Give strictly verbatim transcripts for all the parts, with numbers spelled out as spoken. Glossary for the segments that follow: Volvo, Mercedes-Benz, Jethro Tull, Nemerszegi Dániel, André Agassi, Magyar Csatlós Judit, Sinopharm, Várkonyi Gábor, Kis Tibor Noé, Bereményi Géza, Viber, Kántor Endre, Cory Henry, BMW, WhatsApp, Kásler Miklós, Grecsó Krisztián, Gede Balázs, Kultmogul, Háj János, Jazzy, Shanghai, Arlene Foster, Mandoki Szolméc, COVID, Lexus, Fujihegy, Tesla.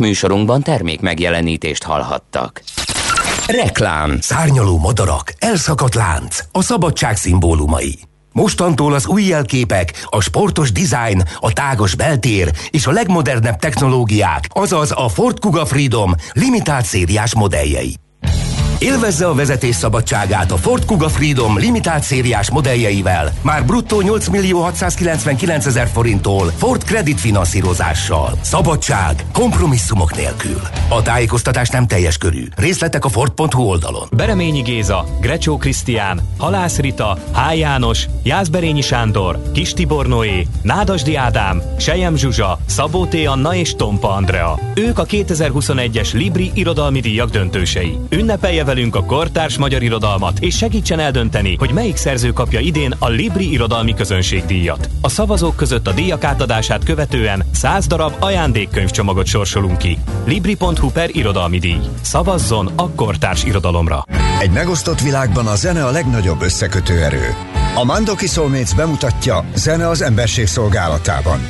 Műsorunkban termék megjelenítést hallhattak. Reklám. Szárnyaló madarak, elszakadt lánc, a szabadság szimbólumai. Mostantól az új jelképek, a sportos dizájn, a tágas beltér és a legmodernebb technológiák, azaz a Ford Kuga Freedom limitált szériás modelljei. Élvezze a vezetés szabadságát a Ford Kuga Freedom limitált szériás modelljeivel, már bruttó nyolcmillió-hatszázkilencvenkilencezer forinttól Ford Credit finanszírozással. Szabadság kompromisszumok nélkül. A tájékoztatás nem teljes körű. Részletek a ford pont hu oldalon. Bereményi Géza, Grecsó Krisztián, Halász Rita, Háj János, Jászberényi Sándor, Kis Tibor Noé, Nádasdi Ádám, Sejem Zsuzsa, Szabó Téanna és Tompa Andrea. Ők a kétezer-huszonegyes Libri irodalmi díjak döntősei. Ünnepelje velünk a kortárs magyar irodalmat, és segítsen eldönteni, hogy melyik szerző kapja idén a Libri Irodalmi Közönségdíjat. A szavazók között a díjak átadását követően száz darab ajándékkönyvcsomagot sorsolunk ki. Libri.hu per irodalmi díj. Szavazzon a kortárs irodalomra! Egy megosztott világban a zene a legnagyobb összekötő erő. A Mandoki Szolméc bemutatja, zene az emberség szolgálatában.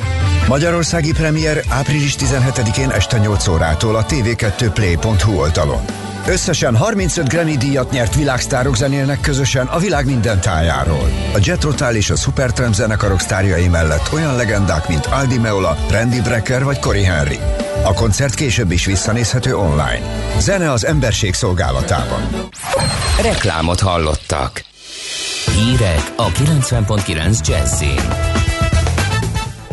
Magyarországi premier április tizenhetedikén este nyolc órától a tv kettő play pont hu oldalon. Összesen harmincöt Grammy díjat nyert világsztárok zenélnek közösen a világ minden tájáról. A Jethro Tull és a Supertramp zenekarok sztárjai mellett olyan legendák, mint Al Di Meola, Randy Brecker vagy Cory Henry. A koncert később is visszanézhető online. Zene az emberség szolgálatában. Reklámot hallottak. Hírek a kilencven pont kilenc Jazzy.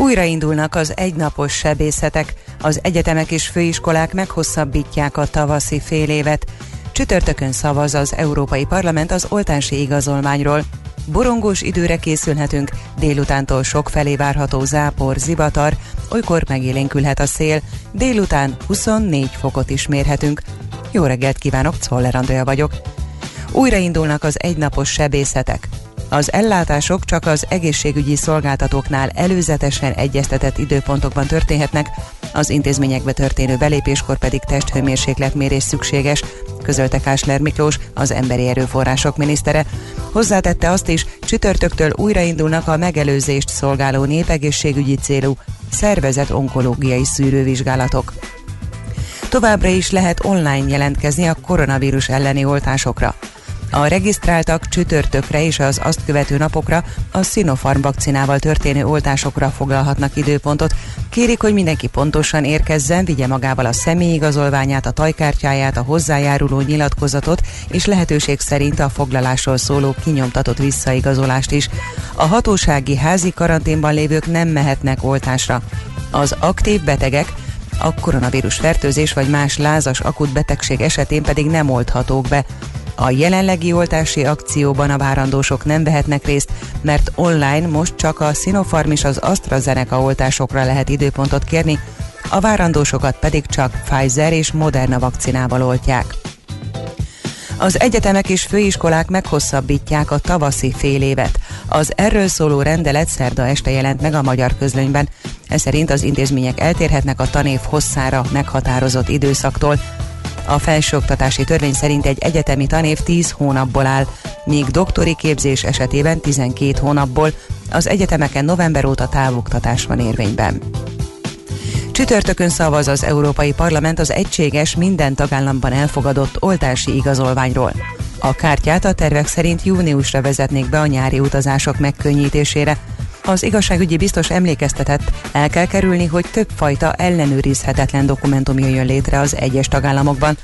Újraindulnak az egynapos sebészetek, az egyetemek és főiskolák meghosszabbítják a tavaszi félévet. Csütörtökön szavaz az Európai Parlament az oltási igazolmányról. Borongós időre készülhetünk, délutántól sokfelé várható zápor, zivatar, olykor megélénkülhet a szél, délután huszonnégy fokot is mérhetünk. Jó reggelt kívánok, Zoller Andrea vagyok. Újraindulnak az egynapos sebészetek. Az ellátások csak az egészségügyi szolgáltatóknál előzetesen egyeztetett időpontokban történhetnek, az intézményekbe történő belépéskor pedig testhőmérsékletmérés szükséges, közölte Kásler Miklós, az Emberi Erőforrások minisztere. Hozzátette azt is, csütörtöktől újraindulnak a megelőzést szolgáló népegészségügyi célú szervezet onkológiai szűrővizsgálatok. Továbbra is lehet online jelentkezni a koronavírus elleni oltásokra. A regisztráltak csütörtökre és az azt követő napokra a Sinopharm vakcinával történő oltásokra foglalhatnak időpontot. Kérik, hogy mindenki pontosan érkezzen, vigye magával a személyigazolványát, a tajkártyáját, a hozzájáruló nyilatkozatot és lehetőség szerint a foglalásról szóló kinyomtatott visszaigazolást is. A hatósági házi karanténban lévők nem mehetnek oltásra. Az aktív betegek a koronavírus fertőzés vagy más lázas akut betegség esetén pedig nem olthatók be. A jelenlegi oltási akcióban a várandósok nem vehetnek részt, mert online most csak a Sinopharm és az AstraZeneca oltásokra lehet időpontot kérni, a várandósokat pedig csak Pfizer és Moderna vakcinával oltják. Az egyetemek és főiskolák meghosszabbítják a tavaszi félévet. Az erről szóló rendelet szerda este jelent meg a Magyar Közlönyben. Ez szerint az intézmények eltérhetnek a tanév hosszára meghatározott időszaktól. A felsőoktatási törvény szerint egy egyetemi tanév tíz hónapból áll, míg doktori képzés esetében tizenkét hónapból. Az egyetemeken november óta távoktatás van érvényben. Csütörtökön szavaz az Európai Parlament az egységes, minden tagállamban elfogadott oltási igazolványról. A kártyát a tervek szerint júniusra vezetnék be a nyári utazások megkönnyítésére. Az igazságügyi biztos emlékeztetett, el kell kerülni, hogy többfajta ellenőrizhetetlen dokumentum jöjjön létre az egyes tagállamokban.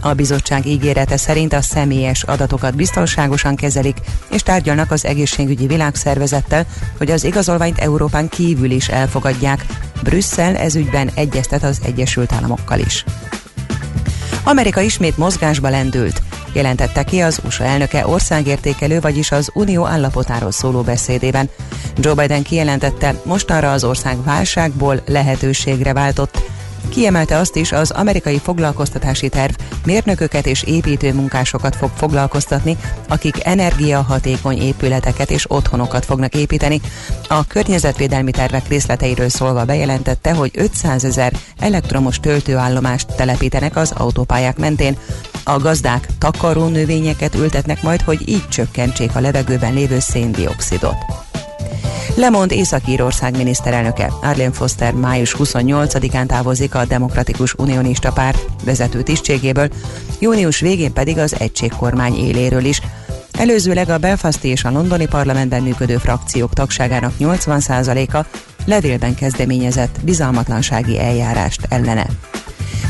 A bizottság ígérete szerint a személyes adatokat biztonságosan kezelik, és tárgyalnak az egészségügyi világszervezettel, hogy az igazolványt Európán kívül is elfogadják. Brüsszel ezügyben egyeztet az Egyesült Államokkal is. Amerika ismét mozgásba lendült, jelentette ki az u es á elnöke országértékelő, vagyis az unió állapotáról szóló beszédében. Joe Biden kijelentette, mostanra az ország válságból lehetőségre váltott. Kiemelte azt is, az amerikai foglalkoztatási terv mérnököket és építőmunkásokat fog foglalkoztatni, akik energiahatékony épületeket és otthonokat fognak építeni. A környezetvédelmi tervek részleteiről szólva bejelentette, hogy ötszázezer elektromos töltőállomást telepítenek az autópályák mentén. A gazdák takaró növényeket ültetnek majd, hogy így csökkentsék a levegőben lévő széndioxidot. Lemond Észak-Írország miniszterelnöke. Arlene Foster május huszonnyolcadikán távozik a Demokratikus Unionista Párt vezető tisztségéből, június végén pedig az egységkormány éléről is. Előzőleg a belfasti és a londoni parlamentben működő frakciók tagságának nyolcvan százaléka levélben kezdeményezett bizalmatlansági eljárást ellene.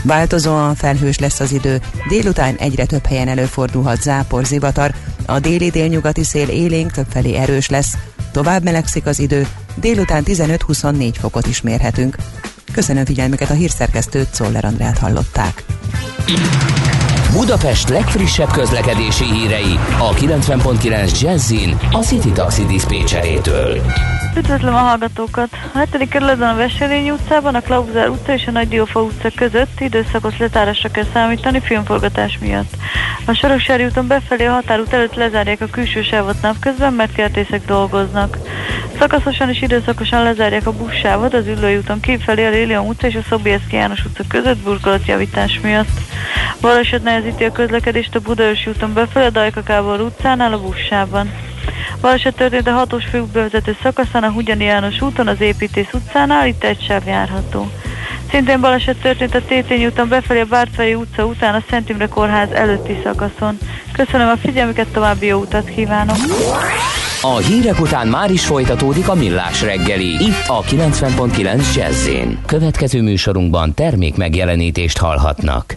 Változóan felhős lesz az idő, délután egyre több helyen előfordulhat zápor, zivatar, a déli délnyugati szél élénk többfelé erős lesz, tovább melegszik az idő, délután tizenöt-huszonnégy fokot is mérhetünk. Köszönöm figyelmüket, a hírszerkesztőt, Zoller Andreát hallották. Budapest legfrissebb közlekedési hírei a kilencven pont kilenc Jazzin a City Taxi diszpécserétől. Üdvözlöm a hallgatókat! A hetedik kerületben a Veselényi utcában, a Klauzár utca és a Nagy Diófa utca között időszakos letárásra kell számítani filmforgatás miatt. A Soroksári úton befelé a határút előtt lezárják a külső sávot napközben, mert kertészek dolgoznak. Szakaszosan és időszakosan lezárják a buszsávot az Üllői úton kifelé a Lélion utca és a Sobieski János utca között burkolatjavítás miatt. Baleset nehezíti a közlekedést a Budaörsi úton befelé a Dajka Kábor utcánál a buszsában. Baleset történt a hatós főútbevezető szakaszán a Hugyani János úton az Építész utcánál, itt egy sáv járható. Szintén baleset történt a Tétény úton befelé a Bártfai utca után a Szent Imre kórház előtti szakaszon. Köszönöm a figyelmüket, további jó utat kívánok! A hírek után már is folytatódik a Millás reggeli, itt a kilencven pont kilenc Jazz-én. Következő műsorunkban termék megjelenítést hallhatnak.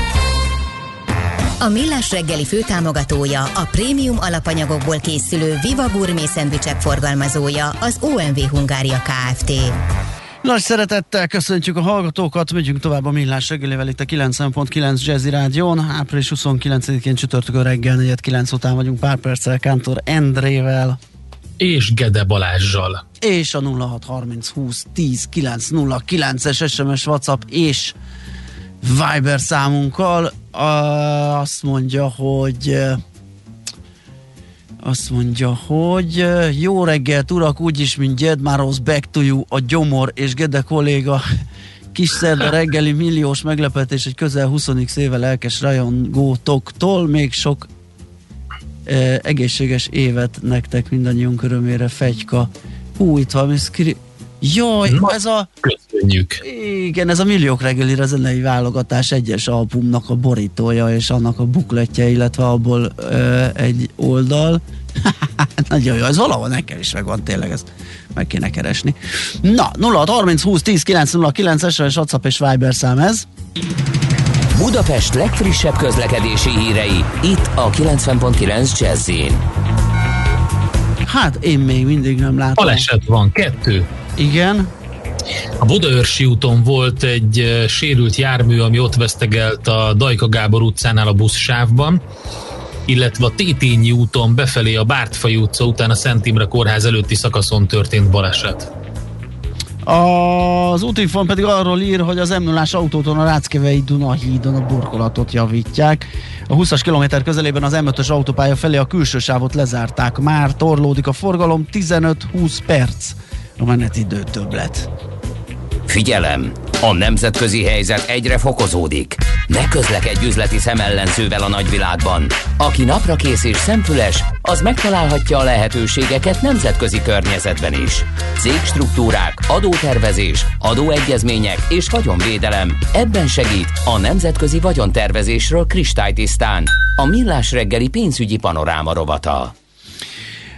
A Millás reggeli főtámogatója, a prémium alapanyagokból készülő Viva Gourmet szendvicsek forgalmazója, az o em vé Hungária Kft. Nagy szeretettel köszöntjük a hallgatókat, megyünk tovább a Millás reggelével itt a kilencven pont kilenc Jazzy Rádión. április huszonkilencedikén csütörtökön reggel negyvenkilenc után vagyunk pár perccel Kántor Endrével. És Gede Balázsral. És a nulla hat harminc húsz tíz kilenc nulla kilences es em es, WhatsApp és Viber számunkkal. Azt mondja, hogy azt mondja, hogy jó reggelt urak, úgyis, mint Jed Maros, back to you, a Gyomor és Gede kolléga kis szerda reggeli milliós meglepetés egy közel húsz éve lelkes rajongótoktól, még sok eh, egészséges évet nektek mindannyiunk örömére, Fegyka. Hú, itt valami szkri... Jaj, na, ez a... Köszönjük. Igen, ez a Milliók reggelire zenei válogatás egyes albumnak a borítója, és annak a bukletje, illetve abból ö, egy oldal. Nagyon jó, ez valahol nekem is megvan, tényleg ezt meg kéne keresni. Na, nulla hat harminc húsz tíz kilenc nulla kilences WhatsApp és Viber szám ez. Budapest legfrissebb közlekedési hírei, itt a kilencven pont kilenc Jazz-in. Hát én még mindig nem látom. Baleset van, kettő. Igen. A Budaörsi úton volt egy sérült jármű, ami ott vesztegelt a Dajka Gábor utcánál a buszsávban, illetve a Tétényi úton befelé a Bártfai utca után a Szent Imre kórház előtti szakaszon történt baleset. Az útinfon pedig arról ír, hogy az em nullás autóton a Ráckevei Dunahídon a burkolatot javítják. A húszas kilométer közelében az em ötös autópálya felé a külső sávot lezárták. Már torlódik a forgalom, tizenöt-húsz perc a menetidő többlet. Figyelem! A nemzetközi helyzet egyre fokozódik. Ne közlekedj üzleti szemellenzővel a nagyvilágban. Aki naprakész és szemfüles, az megtalálhatja a lehetőségeket nemzetközi környezetben is. Cégstruktúrák, adótervezés, adóegyezmények és vagyonvédelem. Ebben segít a nemzetközi vagyontervezésről kristálytisztán a Millás reggeli pénzügyi panoráma rovata.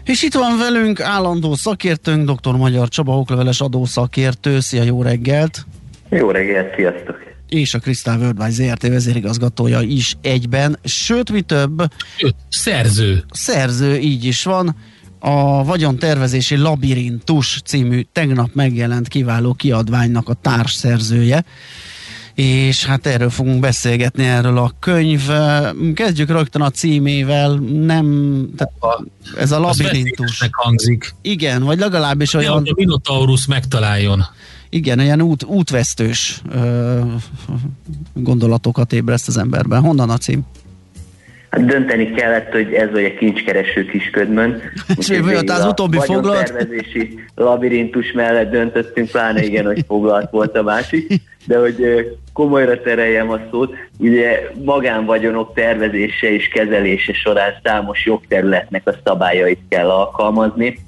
És itt van velünk állandó szakértőnk, dr. Magyar Csaba, okleveles adószakértő. Szia, jó reggelt! Jó reggelt, sziasztok! És a Crystal Worldwide zé er té vezérigazgatója is egyben, sőt, mi több... Sőt, szerző! Szerző, így is van. A Vagyontervezési Labirintus című tegnap megjelent kiváló kiadványnak a társszerzője. És hát erről fogunk beszélgetni, erről a könyv. Kezdjük rögtön a címével, nem... Tehát ez a labirintus. Hangzik. Igen, vagy legalábbis olyan... Hogy a Minotaurus megtaláljon. Igen, olyan út, útvesztős ö, gondolatokat ébreszt az emberben. Honnan a cím? Hát dönteni kellett, hogy ez vagy a kincskereső kisködmön. És mivel az utóbbi foglalt? A Vagyontervezési Labirintus mellett döntöttünk, pláne igen, hogy foglalt volt a másik. De hogy komolyra tereljem a szót, ugye magánvagyonok tervezése és kezelése során számos jogterületnek a szabályait kell alkalmazni.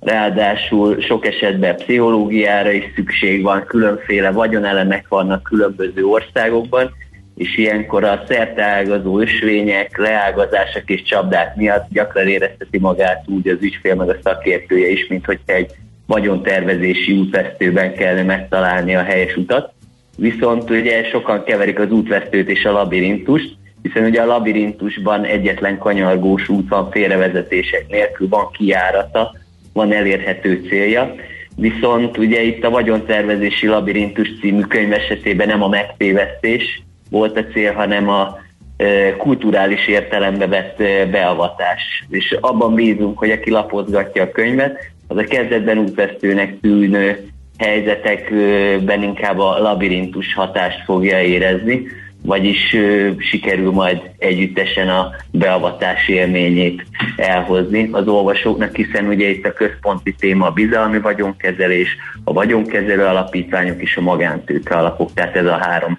Ráadásul sok esetben pszichológiára is szükség van, különféle vagyonelemek vannak különböző országokban, és ilyenkor a szerteágazó ösvények, leágazások és csapdák miatt gyakran érezteti magát úgy az ügyfél meg a szakértője is, mint hogyha egy vagyontervezési útvesztőben kellene megtalálni a helyes utat. Viszont ugye sokan keverik az útvesztőt és a labirintust, hiszen ugye a labirintusban egyetlen kanyargós út van félrevezetések nélkül, van kijárata, van elérhető célja, viszont ugye itt a Vagyontervezési Labirintus című könyv esetében nem a megtévesztés volt a cél, hanem a e, kulturális értelembe vett e, beavatás. És abban bízunk, hogy aki lapozgatja a könyvet, az a kezdetben útvesztőnek tűnő helyzetekben inkább a labirintus hatást fogja érezni, vagyis ö, sikerül majd együttesen a beavatás élményét elhozni az olvasóknak, hiszen ugye itt a központi téma a bizalmi vagyonkezelés, a vagyonkezelő alapítványok és a magántőke alapok, tehát ez a három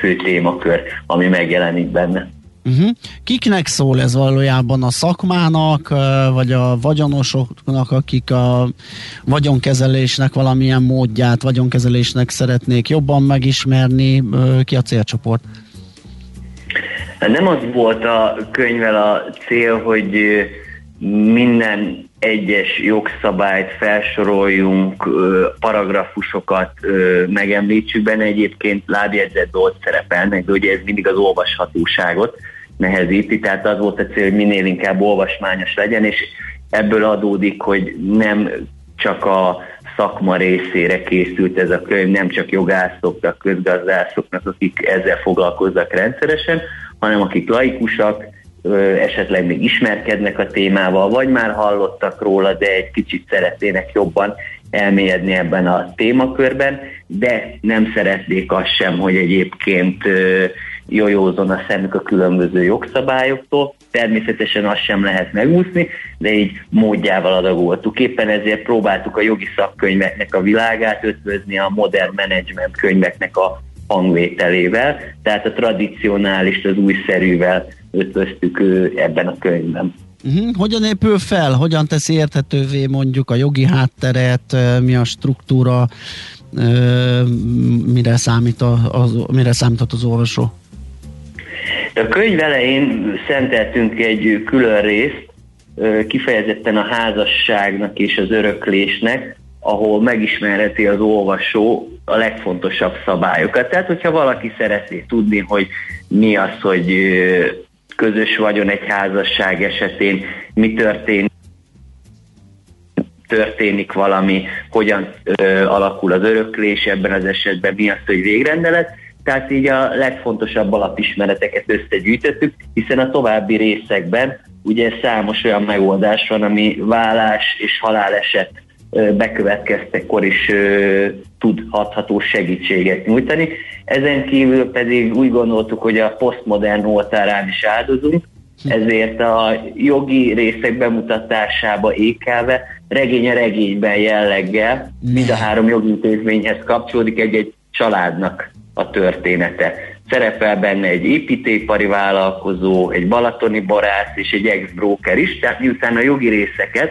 fő témakör, ami megjelenik benne. Uh-huh. Kiknek szól ez valójában, a szakmának, vagy a vagyonosoknak, akik a vagyonkezelésnek valamilyen módját, vagyonkezelésnek szeretnék jobban megismerni? Ki a célcsoport? Nem az volt a könyvvel a cél, hogy minden egyes jogszabályt felsoroljunk, paragrafusokat megemlítsük benne, egyébként lábjegyzetben ott szerepelnek, de ugye ez mindig az olvashatóságot nehezíti, tehát az volt a cél, hogy minél inkább olvasmányos legyen, és ebből adódik, hogy nem csak a szakma részére készült ez a könyv, nem csak jogászoknak, közgazdászoknak, akik ezzel foglalkoznak rendszeresen, hanem akik laikusak, esetleg még ismerkednek a témával, vagy már hallottak róla, de egy kicsit szeretnének jobban elmélyedni ebben a témakörben, de nem szeretnék azt sem, hogy egyébként jójózon a szemük a különböző jogszabályoktól. Természetesen azt sem lehet megúszni, de így módjával adagoltuk. Éppen ezért próbáltuk a jogi szakkönyveknek a világát ötvözni a modern management könyveknek a hangvételével, tehát a tradicionális, az újszerűvel ötvöztük ebben a könyvben. Uh-huh. Hogyan épül fel? Hogyan teszi érthetővé mondjuk a jogi hátteret, mi a struktúra, mire számít a, az, mire számított az olvasó? A könyv elején szenteltünk egy külön részt, kifejezetten a házasságnak és az öröklésnek, ahol megismerheti az olvasó a legfontosabb szabályokat. Tehát, hogyha valaki szeretné tudni, hogy mi az, hogy közös vagyon egy házasság esetén, mi történik, történik valami, hogyan ö, alakul az öröklés ebben az esetben, mi az, hogy végrendelet. Tehát így a legfontosabb alapismereteket összegyűjtöttük, hiszen a további részekben ugye számos olyan megoldás van, ami vállás és haláleset bekövetkeztekor is ö, tudhatható segítséget nyújtani. Ezen kívül pedig úgy gondoltuk, hogy a posztmodern oltárán is áldozunk, ezért a jogi részek bemutatásába ékelve regény a regényben jelleggel mind a három jogintézményhez kapcsolódik egy-egy családnak a története. Szerepel benne egy építőipari vállalkozó, egy balatoni borász és egy ex-bróker is, tehát miután a jogi részeket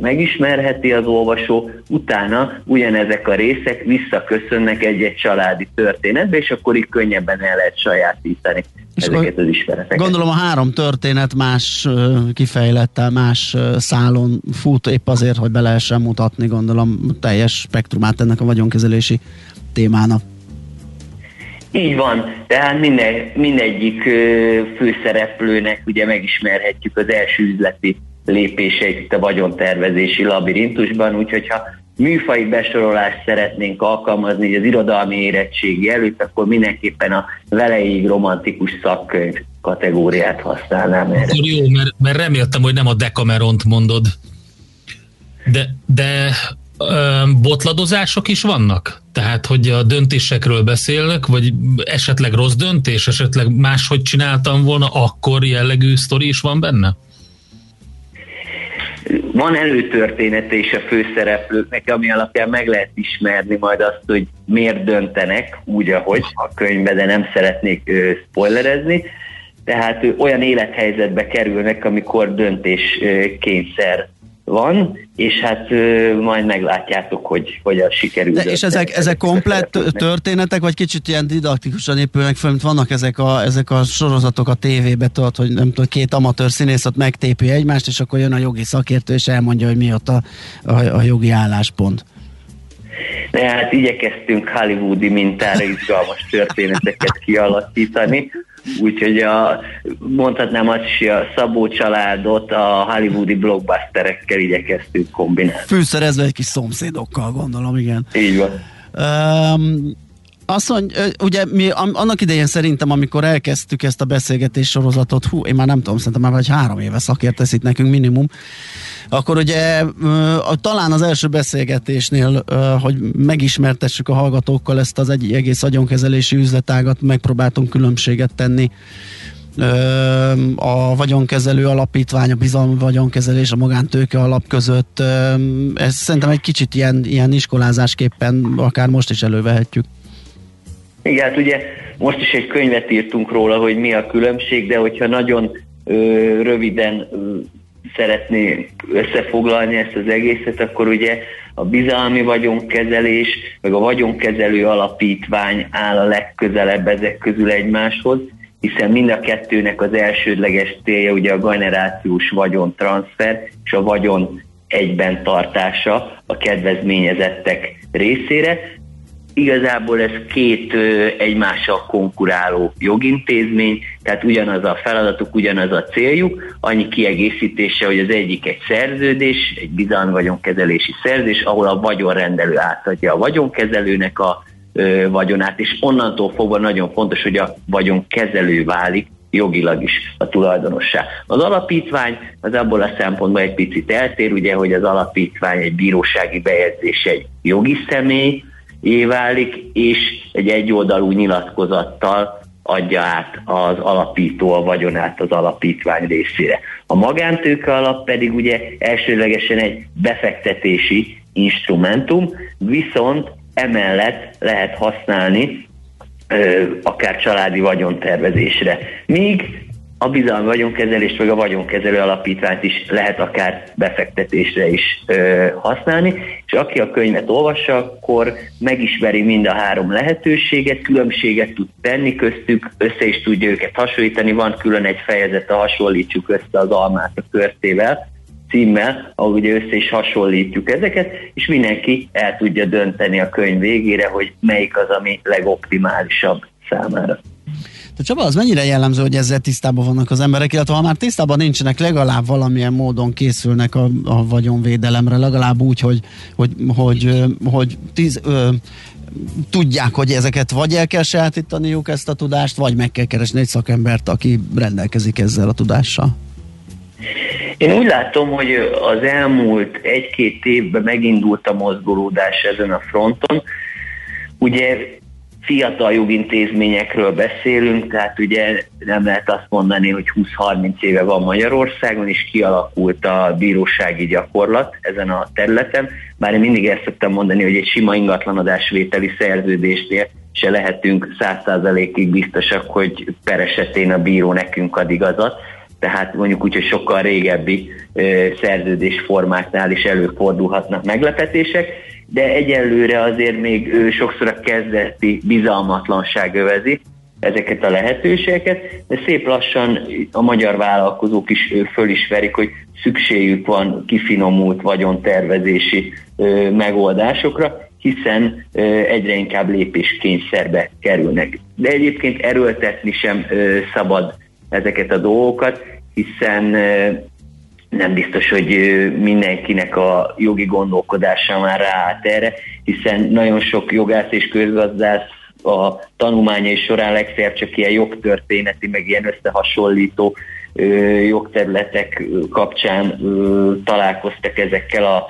megismerheti az olvasó, utána ugyanezek a részek visszaköszönnek egy-egy családi történetbe, és akkor így könnyebben el lehet sajátítani és ezeket az ismereteket. Gondolom a három történet más kifejlettel, más szálon fut, épp azért, hogy be lehessen mutatni, gondolom, teljes spektrumát ennek a vagyonkezelési témának. Így van, tehát minden, mindegyik főszereplőnek ugye megismerhetjük az első üzleti lépéseit itt a vagyontervezési labirintusban, úgyhogy ha műfai besorolást szeretnénk alkalmazni az irodalmi érettségi előtt, akkor mindenképpen a veleig romantikus szakkönyv kategóriát használnám erre. Akkor jó, mert, mert reméltem, hogy nem a Decameront mondod. De, de ö, botladozások is vannak? Tehát, hogy a döntésekről beszélnek, vagy esetleg rossz döntés, esetleg máshogy csináltam volna, akkor jellegű sztori is van benne? Van előtörténete is a főszereplőknek, ami alapján meg lehet ismerni majd azt, hogy miért döntenek úgy, ahogy a könyvben, de nem szeretnék ö, spoilerezni. Tehát ö, olyan élethelyzetbe kerülnek, amikor döntéskényszer van, és hát ö, majd meglátjátok, hogy hogyan sikerül. De és ezek, ezek komplett történetek, vagy kicsit ilyen didaktikusan épülnek föl, mint vannak ezek a, ezek a sorozatok a tévébe, tudod, hogy nem tudom, két amatőr színész ott megtépi egymást, és akkor jön a jogi szakértő, és elmondja, hogy mi ott a, a, a jogi álláspont. De hát igyekeztünk hollywoodi mintára izgalmas történeteket kialakítani, úgyhogy a, mondhatnám azt is, a Szabó családot a hollywoodi blockbusterekkel igyekeztünk kombinálni. Fűszerezve egy kis szomszédokkal, gondolom, igen. Így van. Um, Azt mondja, ugye mi annak idején szerintem, amikor elkezdtük ezt a beszélgetés sorozatot, hú, én már nem tudom, szerintem már vagy három éve szakértesz itt nekünk minimum, akkor ugye talán az első beszélgetésnél, hogy megismertessük a hallgatókkal ezt az egy egész vagyonkezelési üzletágat, megpróbáltunk különbséget tenni a vagyonkezelő alapítvány, a bizalmi vagyonkezelés, a magántőke alap között. Ez szerintem egy kicsit ilyen, ilyen iskolázásképpen akár most is elővehetjük. Igen, hát ugye most is egy könyvet írtunk róla, hogy mi a különbség, de hogyha nagyon ö, röviden ö, szeretné összefoglalni ezt az egészet, akkor ugye a bizalmi vagyonkezelés, meg a vagyonkezelő alapítvány áll a legközelebb ezek közül egymáshoz, hiszen mind a kettőnek az elsődleges célja ugye a generációs vagyontranszfer és a vagyon egyben tartása a kedvezményezettek részére. Igazából ez két ö, egymással konkuráló jogintézmény, tehát ugyanaz a feladatuk, ugyanaz a céljuk, annyi kiegészítése, hogy az egyik egy szerződés, egy bizalmi vagyonkezelési szerződés, ahol a vagyonrendelő átadja a vagyonkezelőnek a ö, vagyonát, és onnantól fogva nagyon fontos, hogy a vagyonkezelő válik jogilag is a tulajdonossá. Az alapítvány az abból a szempontból egy picit eltér, ugye, hogy az alapítvány egy bírósági bejegyzés, egy jogi személy, válik, és egy egyoldalú nyilatkozattal adja át az alapító a vagyonát az alapítvány részére. A magántőke alap pedig ugye elsőlegesen egy befektetési instrumentum, viszont emellett lehet használni ö, akár családi vagyontervezésre. Míg a bizalmi vagyonkezelést, vagy a vagyonkezelő alapítványt is lehet akár befektetésre is ö, használni, és aki a könyvet olvassa, akkor megismeri mind a három lehetőséget, különbséget tud tenni köztük, össze is tudja őket hasonlítani, van külön egy fejezet, a hasonlítsuk össze az almát a körtével, címmel, ahogy ugye össze is hasonlítjuk ezeket, és mindenki el tudja dönteni a könyv végére, hogy melyik az, ami legoptimálisabb számára. De Csaba, az mennyire jellemző, hogy ezzel tisztában vannak az emberek, illetve ha már tisztában nincsenek, legalább valamilyen módon készülnek a, a vagyonvédelemre, legalább úgy, hogy, hogy, hogy, hogy tíz, ö, tudják, hogy ezeket vagy el kell sajátítaniuk ezt a tudást, vagy meg kell keresni egy szakembert, aki rendelkezik ezzel a tudással. Én úgy látom, hogy az elmúlt egy-két évben megindult a mozgolódás ezen a fronton. Ugye fiatal jogintézményekről beszélünk, tehát ugye nem lehet azt mondani, hogy húsz-harminc éve van Magyarországon, és kialakult a bírósági gyakorlat ezen a területen. Bár én mindig ezt szoktam mondani, hogy egy sima ingatlanadásvételi szerződésnél se lehetünk száz százalékig biztosak, hogy per esetén a bíró nekünk ad igazat. Tehát mondjuk úgy, hogy sokkal régebbi szerződésformáknál is előfordulhatnak meglepetések, de egyelőre azért még sokszor a kezdeti bizalmatlanság övezi ezeket a lehetőségeket, de szép lassan a magyar vállalkozók is fölismerik, hogy szükségük van kifinomult vagyontervezési megoldásokra, hiszen egyre inkább lépéskényszerbe kerülnek. De egyébként erőltetni sem szabad ezeket a dolgokat, hiszen nem biztos, hogy mindenkinek a jogi gondolkodása már ráállt erre, hiszen nagyon sok jogász és közgazdász a tanulmányai során legfeljebb csak ilyen jogtörténeti, meg ilyen összehasonlító jogterületek kapcsán találkoztak ezekkel a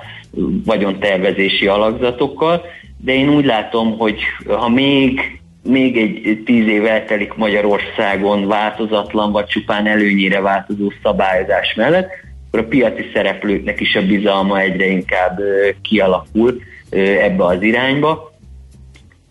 vagyontervezési alakzatokkal, de én úgy látom, hogy ha még még egy tíz év eltelik Magyarországon változatlan vagy csupán előnyére változó szabályozás mellett, akkor a piaci szereplőknek is a bizalma egyre inkább kialakul ebbe az irányba.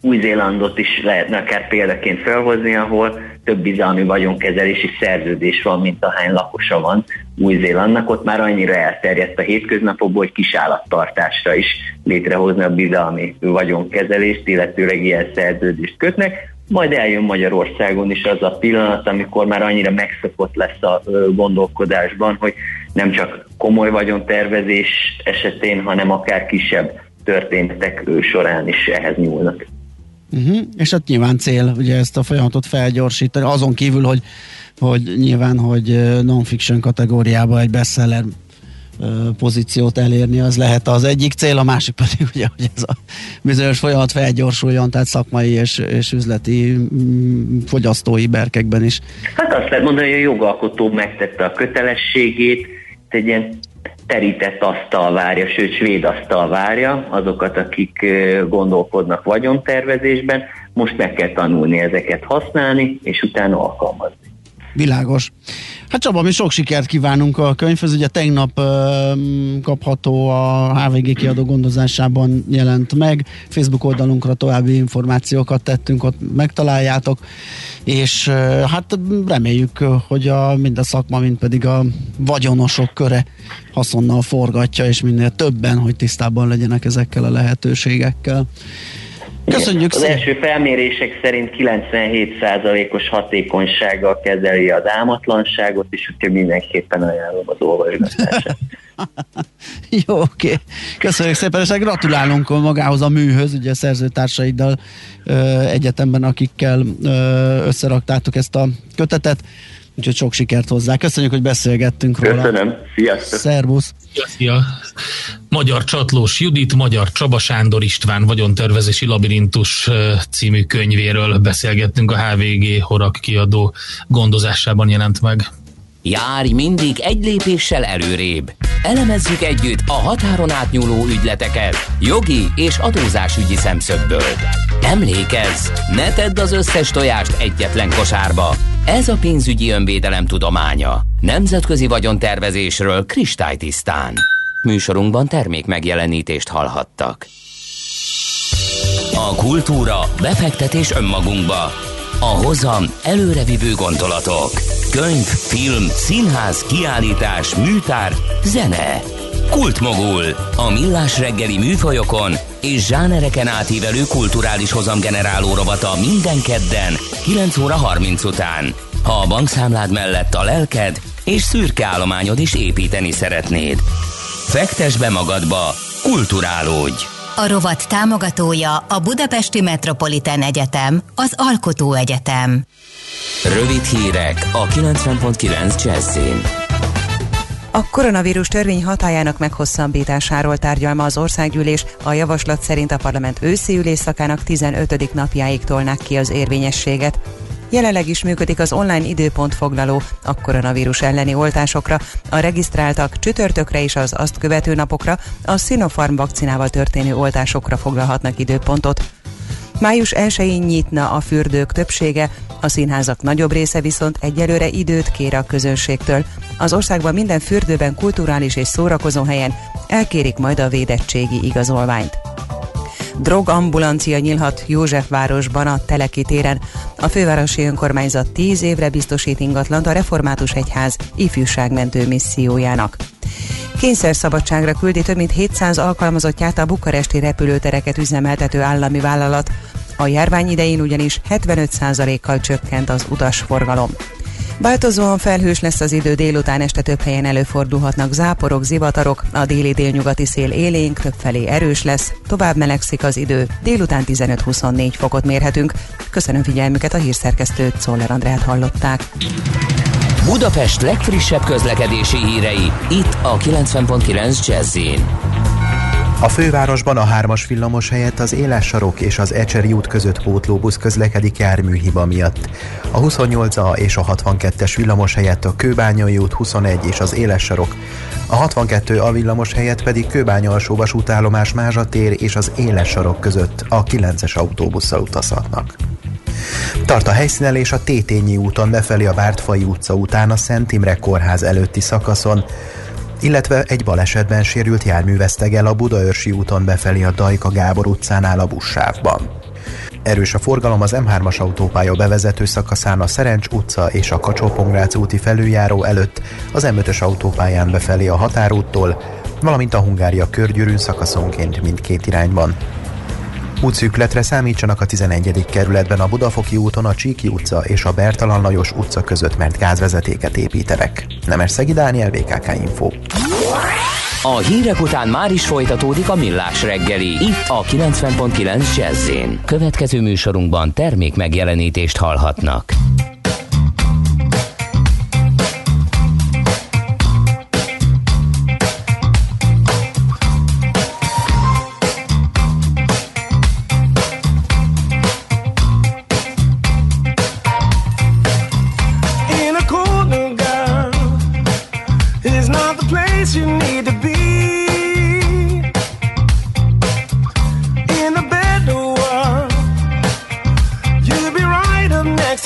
Új-Zélandot is lehetne akár példaként felhozni, ahol több bizalmi vagyonkezelési szerződés van, mint ahány lakosa van Új-Zélandnak. Ott már annyira elterjedt a hétköznapokból, hogy kisállattartásra is létrehozni a bizalmi vagyonkezelést, illetőleg ilyen szerződést kötnek. Majd eljön Magyarországon is az a pillanat, amikor már annyira megszokott lesz a gondolkodásban, hogy nem csak komoly vagyontervezés esetén, hanem akár kisebb történtek során is ehhez nyúlnak. Uh-huh. És hát nyilván cél, ugye ezt a folyamatot felgyorsítani, azon kívül, hogy, hogy nyilván, hogy non-fiction kategóriában egy bestseller pozíciót elérni, az lehet az egyik cél, a másik pedig ugye, hogy ez a bizonyos folyamat felgyorsuljon, tehát szakmai és, és üzleti fogyasztói berkekben is. Hát azt lehet mondani, hogy a jogalkotó megtette a kötelességét, egy ilyen terített asztal várja, sőt svéd asztal várja azokat, akik gondolkodnak vagyontervezésben, most meg kell tanulni ezeket használni, és utána alkalmazni. Világos. Hát Csaba, mi sok sikert kívánunk a könyvhöz. Ugye tegnap um, kapható, a há vé gé kiadó gondozásában jelent meg. Facebook oldalunkra további információkat tettünk, ott megtaláljátok. És uh, hát reméljük, hogy a, mind a szakma, mind pedig a vagyonosok köre haszonnal forgatja, és minél többen, hogy tisztában legyenek ezekkel a lehetőségekkel. Köszönjük szépen! Az első felmérések szerint kilencvenhét százalékos hatékonysággal kezeli az álmatlanságot, és úgyhogy mindenképpen ajánlom az olvasgatását. Jó, oké. Köszönjük szépen, és gratulálunk magához a műhöz, ugye a szerzőtársaiddal egyetemben, akikkel összeraktátok ezt a kötetet, úgyhogy sok sikert hozzá. Köszönjük, hogy beszélgettünk róla. Köszönöm. Sziasztok. Szervusz. Szia. Magyar Csatlós Judit, Magyar Csaba, Sándor István Vagyontervezési Labirintus című könyvéről beszélgettünk, a há vé gé Horak kiadó gondozásában jelent meg. Járj mindig egy lépéssel előrébb. Elemezzük együtt a határon átnyúló ügyleteket jogi és adózásügyi szemszögből. Emlékezz, ne tedd az összes tojást egyetlen kosárba. Ez a pénzügyi önvédelem tudománya. Nemzetközi vagyontervezésről kristálytisztán. Műsorunkban termék megjelenítést hallhattak. A kultúra, befektetés önmagunkba. A hozam előrevívő gondolatok. Könyv, film, színház, kiállítás, műtár, zene. Kultmogul. A millás reggeli műfajokon és zsánereken átívelő kulturális hozamgeneráló rovata minden kedden kilenc óra harminc után. Ha a bankszámlád mellett a lelked és szürke állományod is építeni szeretnéd. Fektess be magadba, kulturálódj! A rovat támogatója a Budapesti Metropolitán Egyetem, az Alkotó Egyetem. Rövid hírek a kilencven pont kilenc Jazz-in. A koronavírus törvény hatályának meghosszabbításáról tárgyalma az országgyűlés, a javaslat szerint a parlament őszi ülésszakának tizenötödik napjáig tolnák ki az érvényességet. Jelenleg is működik az online időpontfoglaló a koronavírus elleni oltásokra, a regisztráltak csütörtökre és az azt követő napokra a Sinopharm vakcinával történő oltásokra foglalhatnak időpontot. május elsején nyitna a fürdők többsége, a színházak nagyobb része viszont egyelőre időt kér a közönségtől. Az országban minden fürdőben, kulturális és szórakozóhelyen elkérik majd a védettségi igazolványt. Drogambulancia nyílhat Józsefvárosban a Teleki téren. A fővárosi önkormányzat tíz évre biztosít ingatlant a református egyház ifjúságmentő missziójának. Kényszerszabadságra küldi több mint hétszáz alkalmazottját a bukaresti repülőtereket üzemeltető állami vállalat. A járvány idején ugyanis hetvenöt százalékkal csökkent az utasforgalom. Változóan felhős lesz az idő, délután este több helyen előfordulhatnak záporok, zivatarok, a déli-délnyugati szél élénk, többfelé erős lesz, tovább melegszik az idő, délután tizenöt-huszonnégy fokot mérhetünk. Köszönöm figyelmüket, a hírszerkesztőt, Zoller Andreát hallották. Budapest legfrissebb közlekedési hírei, itt a kilencven pont kilenc Jazz-in. A fővárosban a hármas villamos helyett az Éles sarok és az Ecseri út között pótlóbusz közlekedik járműhiba miatt. A huszonnyolcas és a hatvankettes villamos helyett a Kőbányai út huszonegy és az Éles sarok. A hatvankettő a villamos helyett pedig Kőbánya alsó vasútállomás Mázsa tér és az Éles sarok között a kilences autóbusszal utazhatnak. Tart a helyszínelés a Tétényi úton befelé a Vártfai utca után a Szent Imre kórház előtti szakaszon, illetve egy balesetben sérült jármű veszteg el a Budaörsi úton befelé a Dajka Gábor utcánál a buszsávban. Erős a forgalom az M hármas autópálya bevezető szakaszán a Szerencs utca és a Kacsó-Pongrác úti felüljáró előtt, az M ötös autópályán befelé a Határúttól, valamint a Hungária körgyűrűn szakaszonként mindkét irányban. Útszűkletre számítsanak a tizenegyedik kerületben a Budafoki úton a Csíki utca és a Bertalan Lajos utca között, mert gázvezetéket építenek. Nemerszegi Dániel, bé ká ká Info. A hírek után már is folytatódik a millás reggeli, itt a kilencven pont kilenc Jazz-in. Következő műsorunkban termék megjelenítést hallhatnak.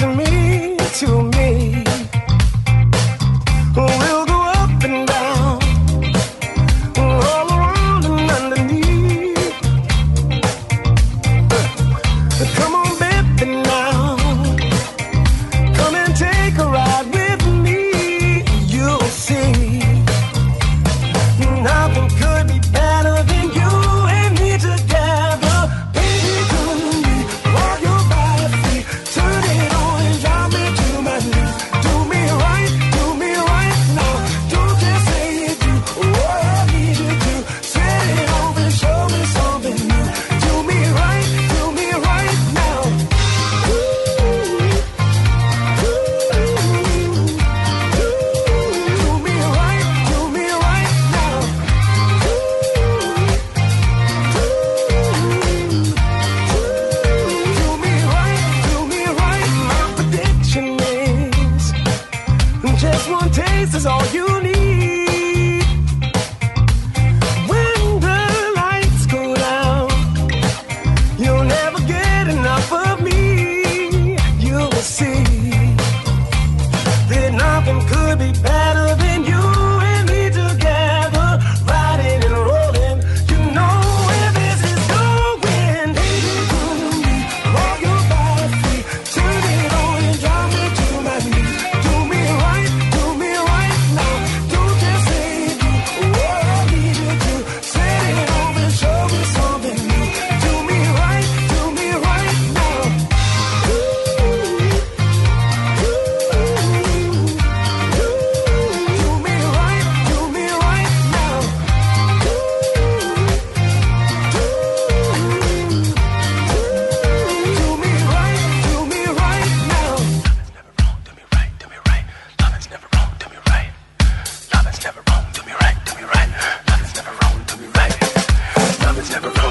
To me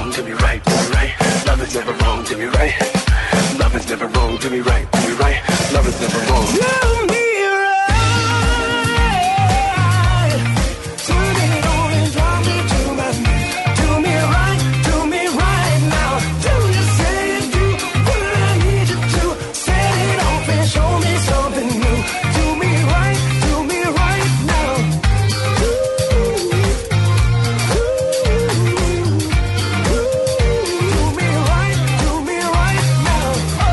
wrong to be right, to be right. Love is never wrong to be right. Love is never wrong to be right, to be right. Love is never wrong. Love me right. Turn it on and drive me to my knees. Do me right, do me right now. Do you say you do what I need you to? Set it off and show me something new. Do me right, do me right now. Ooh, ooh, ooh. Do me right, do me right now. Oh, oh.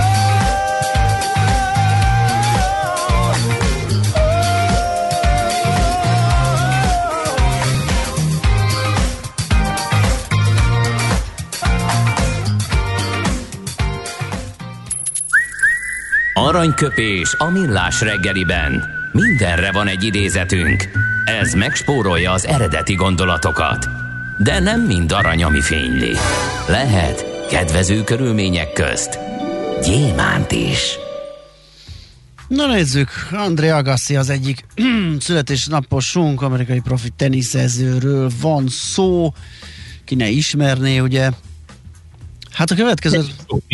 Aranyköpés a millás reggeliben. Mindenre van egy idézetünk. Ez megspórolja az eredeti gondolatokat. De nem mind arany, ami fényli. Lehet kedvező körülmények közt gyémánt is. Na nézzük, André Agassi az egyik születésnaposunk, amerikai profi teniszezőről van szó. Ki ne ismerné, ugye? Hát a következő...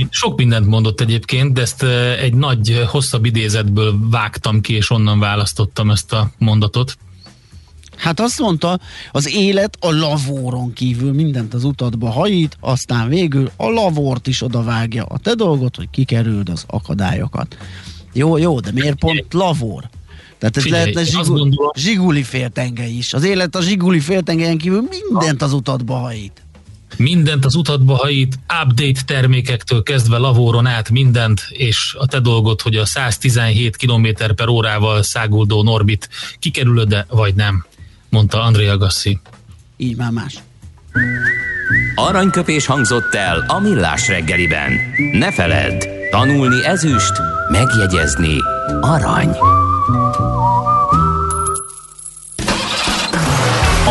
Sok mindent mondott egyébként, de ezt egy nagy, hosszabb idézetből vágtam ki, és onnan választottam ezt a mondatot. Hát azt mondta, az élet a lavóron kívül mindent az utatba hajít, aztán végül a lavort is odavágja. A te dolgot, hogy kikerüld az akadályokat. Jó, jó, de miért pont lavor? Tehát ez Figyelj, lehetne zsigul... azt gondolom- zsiguli féltengely is. Az élet a zsiguli féltengelyen kívül mindent az utatba hajít. Mindent az utatba hajít, update termékektől kezdve lavóron át mindent, és a te dolgod, hogy a száztizenhét kilométer per órával száguldó Norbit kikerülöd-e, vagy nem, mondta André Agassi. Így már más. Aranyköpés hangzott el a millás reggeliben. Ne feledd, tanulni ezüst, megjegyezni arany.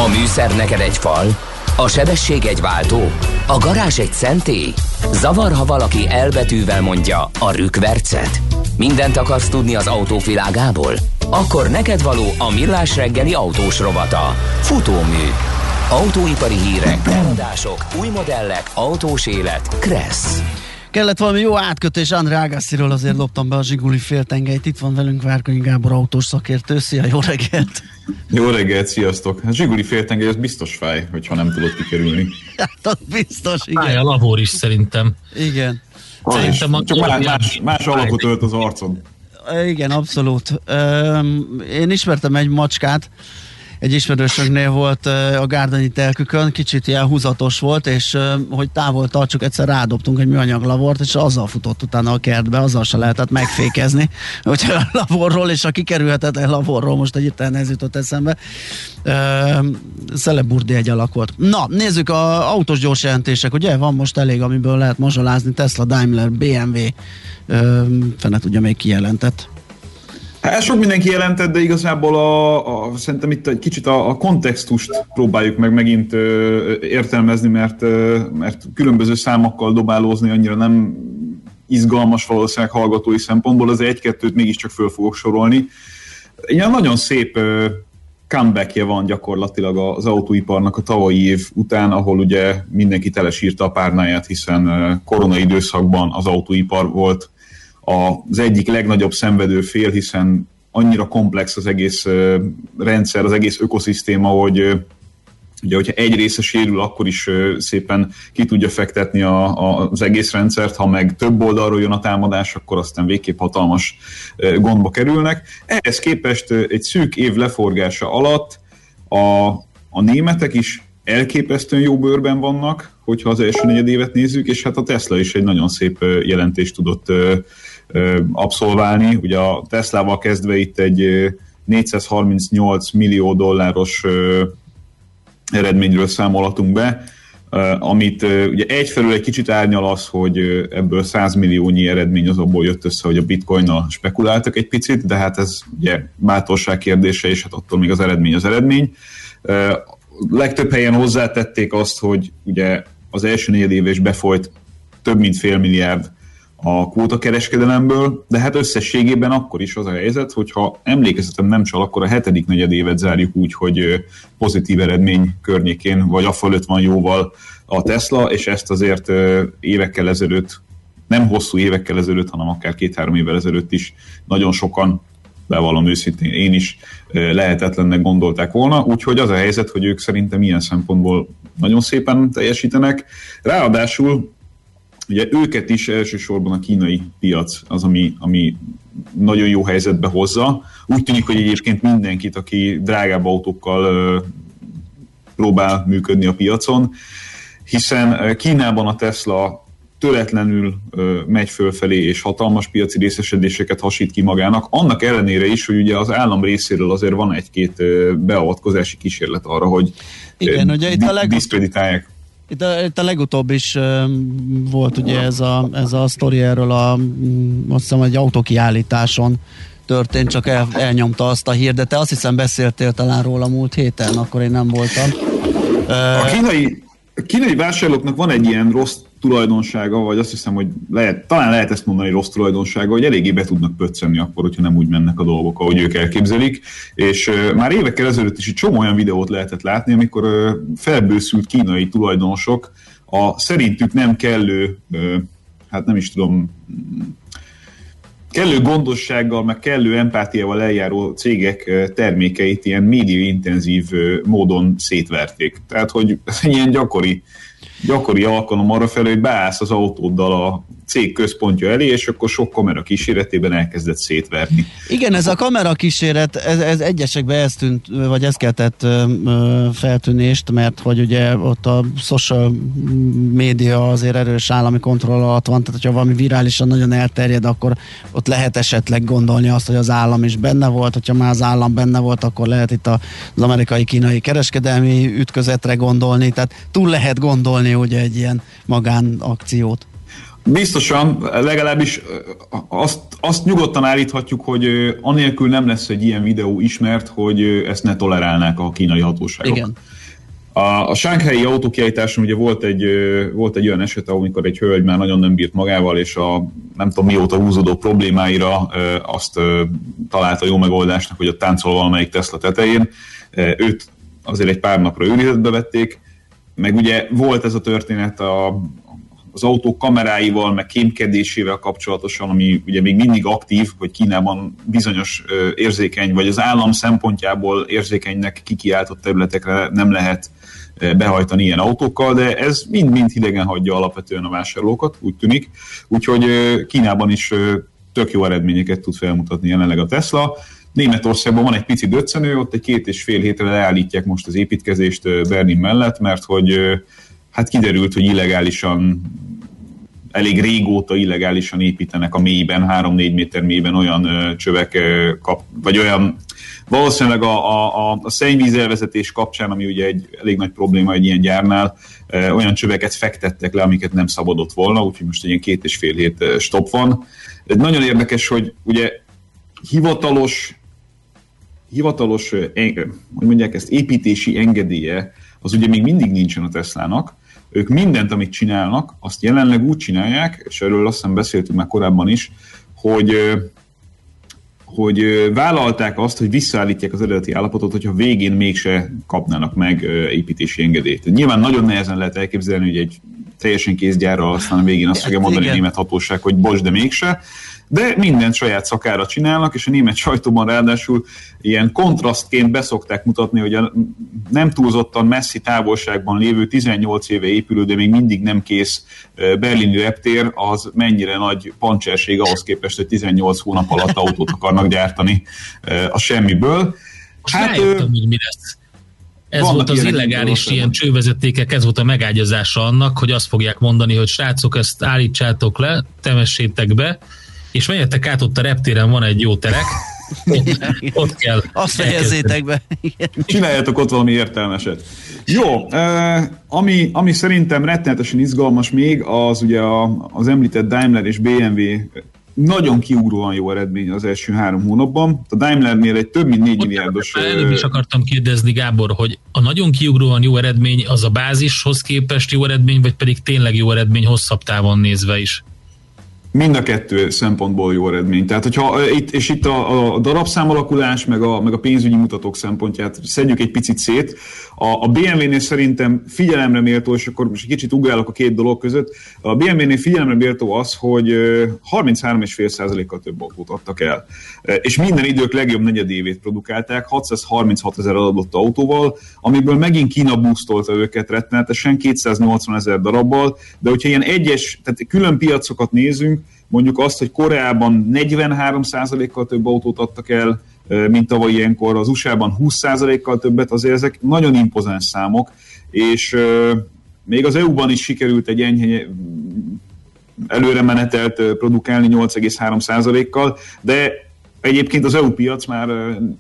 A műszer neked egy fal, a sebesség egy váltó, a garázs egy szentély. Zavar, ha valaki elbetűvel mondja a rükvercet. Mindent akarsz tudni az autóvilágából? Akkor neked való a millás reggeli autós rovata. Futómű. Autóipari hírek, beadások, új modellek, autós élet. Kressz. Kellett valami jó átkötés André Agassiról, azért loptam be a zsiguli féltengelyt. Itt van velünk Várkonyi Gábor autós szakértő. Szia, jó reggelt! Jó reggelt, sziasztok! Hát zsiguli féltengely, az biztos fáj, hogyha nem tudod kikerülni. Hát az biztos, igen. Fáj a lavór is szerintem. Igen. Szerintem a... Csak más, más, más alakot ölt az arcon. Igen, abszolút. Én ismertem egy macskát, egy ismerősöknél volt a gárdonyi telkükön, kicsit ilyen húzatos volt, és hogy távol tartsuk, egyszer rádobtunk egy műanyag lavort, és azzal futott utána a kertbe, azzal se lehetett megfékezni, hogy a lavorról, és a kikerülhetetlen lavorról most egyébként ez jutott eszembe. Szeleburdi egy alak volt. Na, nézzük a autós gyors jelentések, ugye? Van most elég, amiből lehet mazsolázni. Tesla, Daimler, bé em vé, fene tudja, még kijelentett. Hát sok mindenki jelentett, de igazából a, a, szerintem itt egy kicsit a, a kontextust próbáljuk meg megint ö, értelmezni, mert, ö, mert különböző számokkal dobálózni annyira nem izgalmas valószínűleg hallgatói szempontból, az egy-kettőt mégiscsak föl fogok sorolni. Ilyen nagyon szép ö, comebackje van gyakorlatilag az autóiparnak a tavalyi év után, ahol ugye mindenki telesírta a párnáját, hiszen ö, korona időszakban az autóipar volt az egyik legnagyobb szenvedő fél, hiszen annyira komplex az egész rendszer, az egész ökoszisztéma, hogy ugye, hogyha egy része sérül, akkor is szépen ki tudja fektetni a, a, az egész rendszert, ha meg több oldalról jön a támadás, akkor aztán végképp hatalmas gondba kerülnek. Ehhez képest egy szűk év leforgása alatt a, a németek is elképesztően jó bőrben vannak, hogyha az első negyed évet nézzük, és hát a Tesla is egy nagyon szép jelentést tudott abszolválni. Ugye a Teslával kezdve itt egy négyszázharmincnyolc millió dolláros eredményről számolhatunk be, amit ugye egyfelől egy kicsit árnyal az, hogy ebből száz milliónyi eredmény az abból jött össze, hogy a bitcoinnal spekuláltak egy picit, de hát ez ugye bátorság kérdése, és hát attól még az eredmény az eredmény. Legtöbb helyen hozzátették azt, hogy ugye az első negyedéves befolyt több mint fél milliárd a kvótakereskedelemből, de hát összességében akkor is az a helyzet, hogyha emlékezetem nem csal, akkor a hetedik negyedévet zárjuk úgy, hogy pozitív eredmény környékén, vagy a fölött van jóval a Tesla, és ezt azért évekkel ezelőtt, nem hosszú évekkel ezelőtt, hanem akár két-három évvel ezelőtt is nagyon sokan, bevallom őszintén én is, lehetetlennek gondolták volna, úgyhogy az a helyzet, hogy ők szerintem ilyen szempontból nagyon szépen teljesítenek. Ráadásul ugye őket is elsősorban a kínai piac az, ami, ami nagyon jó helyzetbe hozza. Úgy tűnik, hogy egyébként mindenkit, aki drágább autókkal próbál működni a piacon, hiszen Kínában a Tesla töretlenül megy fölfelé és hatalmas piaci részesedéseket hasít ki magának, annak ellenére is, hogy ugye az állam részéről azért van egy-két beavatkozási kísérlet arra, hogy igen, ugye itt a leg... diszkreditálják. Itt a, itt a legutóbb is volt ugye ez a, ez a sztori erről a, azt hiszem, egy autókiállításon történt, csak el, elnyomta azt a hír, de te azt hiszem beszéltél talán róla múlt héten, akkor én nem voltam. A kínai, a kínai vásárlóknak van egy ilyen rossz tulajdonsága, vagy azt hiszem, hogy lehet, talán lehet ezt mondani, rossz tulajdonsága, hogy eléggé be tudnak pöccenni akkor, hogyha nem úgy mennek a dolgok, ahogy ők elképzelik. És uh, már évekkel ezelőtt is egy csomó olyan videót lehetett látni, amikor uh, felbőszült kínai tulajdonosok a szerintük nem kellő, uh, hát nem is tudom, kellő gondossággal, meg kellő empátiával eljáró cégek termékeit ilyen médiaintenzív módon szétverték. Tehát, hogy ez ilyen gyakori gyakori alkalom arra felé, hogy beállsz az autóddal a cég központja elé, és akkor sok kamera kíséretében elkezdett szétverni. Igen, ez a kamera kíséret, ez, ez egyesekben ez tűnt, vagy ez keltett feltűnést, mert hogy ugye ott a social média azért erős állami kontroll alatt van, tehát hogyha valami virálisan nagyon elterjed, akkor ott lehet esetleg gondolni azt, hogy az állam is benne volt, hogyha már az állam benne volt, akkor lehet itt az amerikai-kínai kereskedelmi ütközetre gondolni, tehát túl lehet gondolni ugye egy ilyen magánakciót. Biztosan, legalábbis azt, azt nyugodtan állíthatjuk, hogy anélkül nem lesz egy ilyen videó ismert, hogy ezt ne tolerálnák a kínai hatóságok. Igen. A, a sánkhelyi autókiállításon ugye volt egy, volt egy olyan eset, amikor egy hölgy már nagyon nem bírt magával, és a nem tudom mióta húzódó problémáira azt találta jó megoldásnak, hogy ott táncol valamelyik Tesla tetején. Őt azért egy pár napra őrizetbe vették, meg ugye volt ez a történet a az autók kameráival, meg kémkedésével kapcsolatosan, ami ugye még mindig aktív, hogy Kínában bizonyos érzékeny, vagy az állam szempontjából érzékenynek kikiáltott területekre nem lehet behajtani ilyen autókkal, de ez mind-mind hidegen hagyja alapvetően a vásárlókat, úgy tűnik. Úgyhogy Kínában is tök jó eredményeket tud felmutatni jelenleg a Tesla. Németországban van egy pici döccenő, ott egy két és fél hétre leállítják most az építkezést Berlin mellett, mert hogy hát kiderült, hogy illegálisan, elég régóta illegálisan építenek a mélyben, három-négy méter mélyben olyan ö, csövek, ö, kap, vagy olyan, valószínűleg a, a, a szennyvízelvezetés kapcsán, ami ugye egy elég nagy probléma egy ilyen gyárnál, ö, olyan csöveket fektettek le, amiket nem szabadott volna, úgyhogy most egy ilyen két és fél hét stop van. De nagyon érdekes, hogy ugye hivatalos, hivatalos, hogy mondják ezt, építési engedélye, az ugye még mindig nincsen a Teslának. Ők mindent, amit csinálnak, azt jelenleg úgy csinálják, és erről azt hiszem beszéltünk már korábban is, hogy, hogy vállalták azt, hogy visszaállítják az eredeti állapotot, hogyha végén mégse kapnának meg építési engedélyt. Nyilván nagyon nehezen lehet elképzelni, hogy egy teljesen kézgyárral aztán a végén azt fogja mondani a német hatóság, hogy bocs, de mégse. De mindent saját szakára csinálnak, és a német sajtóban ráadásul ilyen kontrasztként beszokták mutatni, hogy a nem túlzottan messzi távolságban lévő tizennyolc éve épülő, de még mindig nem kész berlini reptér, az mennyire nagy pancsérség ahhoz képest, hogy tizennyolc hónap alatt autót akarnak gyártani a semmiből. Hát, hát rájöttem, hogy mi lesz. Ez Vannak volt az illegális ilyen csővezetékek, ez volt a megágyazása annak, hogy azt fogják mondani, hogy srácok, ezt állítsátok le, temessétek be, és menjetek át, ott a reptéren van egy jó terek, ott, ott kell. Azt fejezzétek be. Csináljátok ott valami értelmeset. Jó, ami, ami szerintem rettenetesen izgalmas még, az ugye az említett Daimler és bé em vé nagyon kiugróan jó eredmény az első három hónapban. A Daimlernél egy több mint négy milliárdos... Előbb is akartam kérdezni, Gábor, hogy a nagyon kiugróan jó eredmény az a bázishoz képest jó eredmény, vagy pedig tényleg jó eredmény hosszabb távon nézve is? Mind a kettő szempontból jó eredmény. Tehát, hogyha, és itt a, a darabszám alakulás, meg a, meg a pénzügyi mutatók szempontját szedjük egy picit szét. A, a bé em vé-nél szerintem figyelemre méltó, és akkor most egy kicsit ugrálok a két dolog között, a bé em vé-nél figyelemre méltó az, hogy harminchárom egész öt százalékkal több autót adtak el. És minden idők legjobb negyedévét produkálták, hatszázharminchat ezer eladott autóval, amiből megint Kína boostolta őket rettenetesen kétszáznyolcvan ezer darabbal, de hogyha ilyen egyes, tehát külön piacokat nézünk, mondjuk azt, hogy Koreában negyvenhárom százalékkal több autót adtak el, mint tavaly ilyenkor, az u es á-ban húsz százalékkal többet, azért ezek nagyon impozáns számok, és még az é u-ban is sikerült egy enyhe előre menetelt produkálni nyolc egész három százalékkal, de egyébként az é u piac már,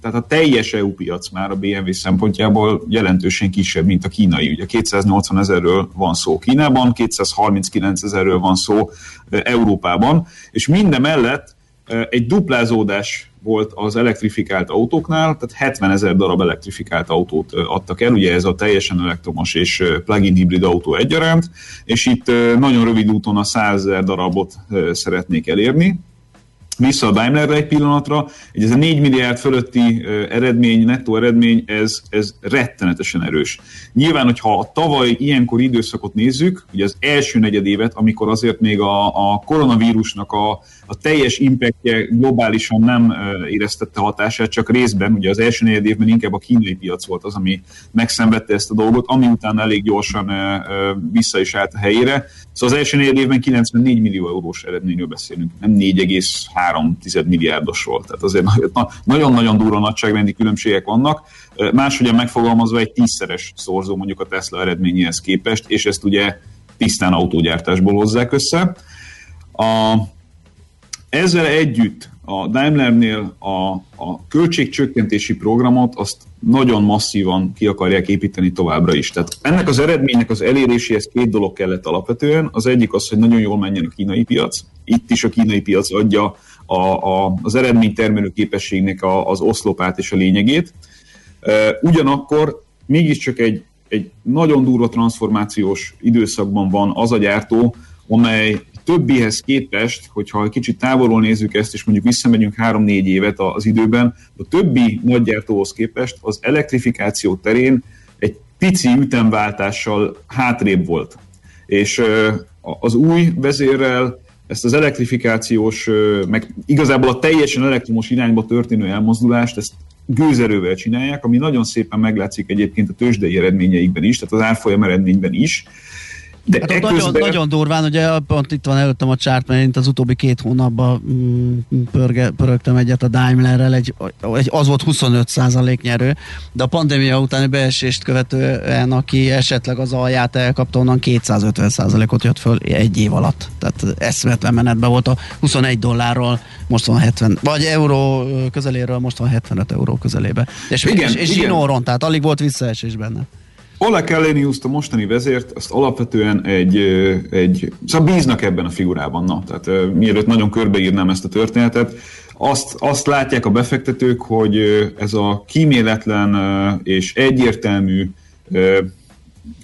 tehát a teljes é u piac már a bé em vé szempontjából jelentősen kisebb, mint a kínai. Ugye kétszáznyolcvan ezerről van szó Kínában, kétszázharminckilenc ezerről van szó Európában, és mindemellett egy duplázódás volt az elektrifikált autóknál, tehát hetven ezer darab elektrifikált autót adtak el, ugye ez a teljesen elektromos és plug-in hibrid autó egyaránt, és itt nagyon rövid úton a százezer darabot szeretnék elérni. Vissza a Daimlerre egy pillanatra, hogy ez a négy milliárd fölötti eredmény, nettó eredmény, ez, ez rettenetesen erős. Nyilván, hogyha a tavaly ilyenkor időszakot nézzük, ugye az első negyedévet, amikor azért még a, a koronavírusnak a, a teljes impactje globálisan nem éreztette hatását, csak részben, ugye az első negyedévben inkább a kínai piac volt az, ami megszenvedte ezt a dolgot, ami után elég gyorsan vissza is állt a helyére. Szóval az első negyedévben kilencvennégy millió eurós eredményről beszélünk, nem négy egész három tized milliárdos volt. Tehát azért nagyon-nagyon durva nagyságrendi különbségek vannak. Máshogyan megfogalmazva egy tízszeres szorzó mondjuk a Tesla eredményéhez képest, és ezt ugye tisztán autógyártásból hozzák össze. A, ezzel együtt a Daimlernél a, a költségcsökkentési programot azt nagyon masszívan ki akarják építeni továbbra is. Tehát ennek az eredménynek az eléréséhez két dolog kellett alapvetően. Az egyik az, hogy nagyon jól menjen a kínai piac. Itt is a kínai piac adja a, a, az eredménytermelő képességnek a, az oszlopát és a lényegét. Ugyanakkor mégiscsak egy, egy nagyon durva transformációs időszakban van az a gyártó, amely többihez képest, hogyha kicsit távolról nézzük ezt, és mondjuk visszamegyünk három-négy évet az időben, a többi nagygyártóhoz képest az elektrifikáció terén egy pici ütemváltással hátrébb volt. És az új vezérrel ezt az elektrifikációs, meg igazából a teljesen elektromos irányba történő elmozdulást, ezt gőzerővel csinálják, ami nagyon szépen meglátszik egyébként a tőzsdei eredményeikben is, tehát az árfolyam eredményben is. De hát ekközben... nagyon, nagyon durván, ugye pont itt van előttem a chart, mert én az utóbbi két hónapban mm, pörge, pörögtem egyet a Daimlerrel, egy, egy, az volt huszonöt százalék nyerő, de a pandémia utáni beesést követően, aki esetleg az alját elkapta, onnan kétszázötven százalékot jött föl egy év alatt. Tehát eszméletlen menetben volt a huszonegy dollárról, most van hetven, vagy euró közeléről, most van hetvenöt euró közelébe. És, igen, és, és zsinóron, tehát alig volt visszaesés benne. Ola Kellenius-t, a mostani vezért, azt alapvetően egy, egy... Szóval bíznak ebben a figurában, na. Tehát mielőtt nagyon körbeírnám ezt a történetet, azt, azt látják a befektetők, hogy ez a kíméletlen és egyértelmű